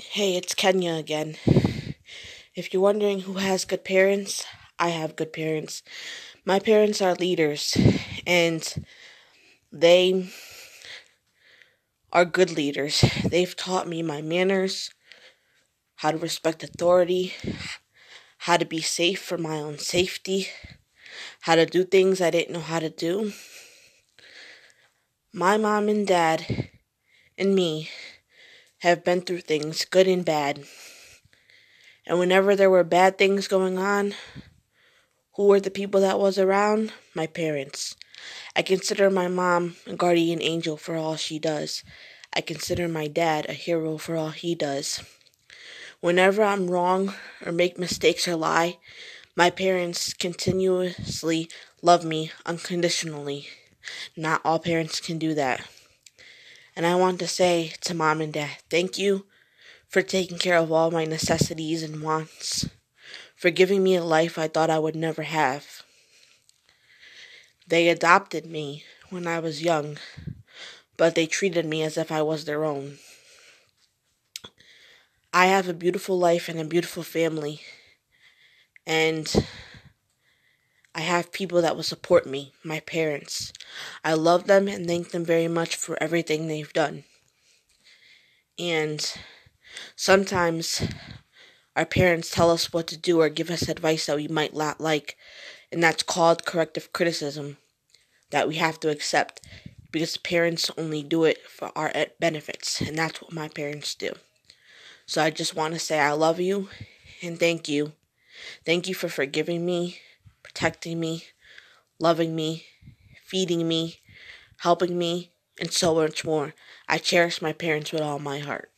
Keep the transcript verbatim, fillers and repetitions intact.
Hey, it's Kenya again. If you're wondering who has good parents, I have good parents. My parents are leaders, and they are good leaders. They've taught me my manners, how to respect authority, how to be safe for my own safety, how to do things I didn't know how to do. My mom and dad and me have been through things, good and bad. And whenever there were bad things going on, who were the people that was around? My parents. I consider my mom a guardian angel for all she does. I consider my dad a hero for all he does. Whenever I'm wrong or make mistakes or lie, my parents continuously love me unconditionally. Not all parents can do that. And I want to say to Mom and Dad, thank you for taking care of all my necessities and wants, for giving me a life I thought I would never have. They adopted me when I was young, but they treated me as if I was their own. I have a beautiful life and a beautiful family, and I have people that will support me, my parents. I love them and thank them very much for everything they've done. And sometimes our parents tell us what to do or give us advice that we might not like, and that's called corrective criticism that we have to accept because parents only do it for our benefits, and that's what my parents do. So I just want to say I love you and thank you. Thank you for forgiving me, protecting me, loving me, feeding me, helping me, and so much more. I cherish my parents with all my heart.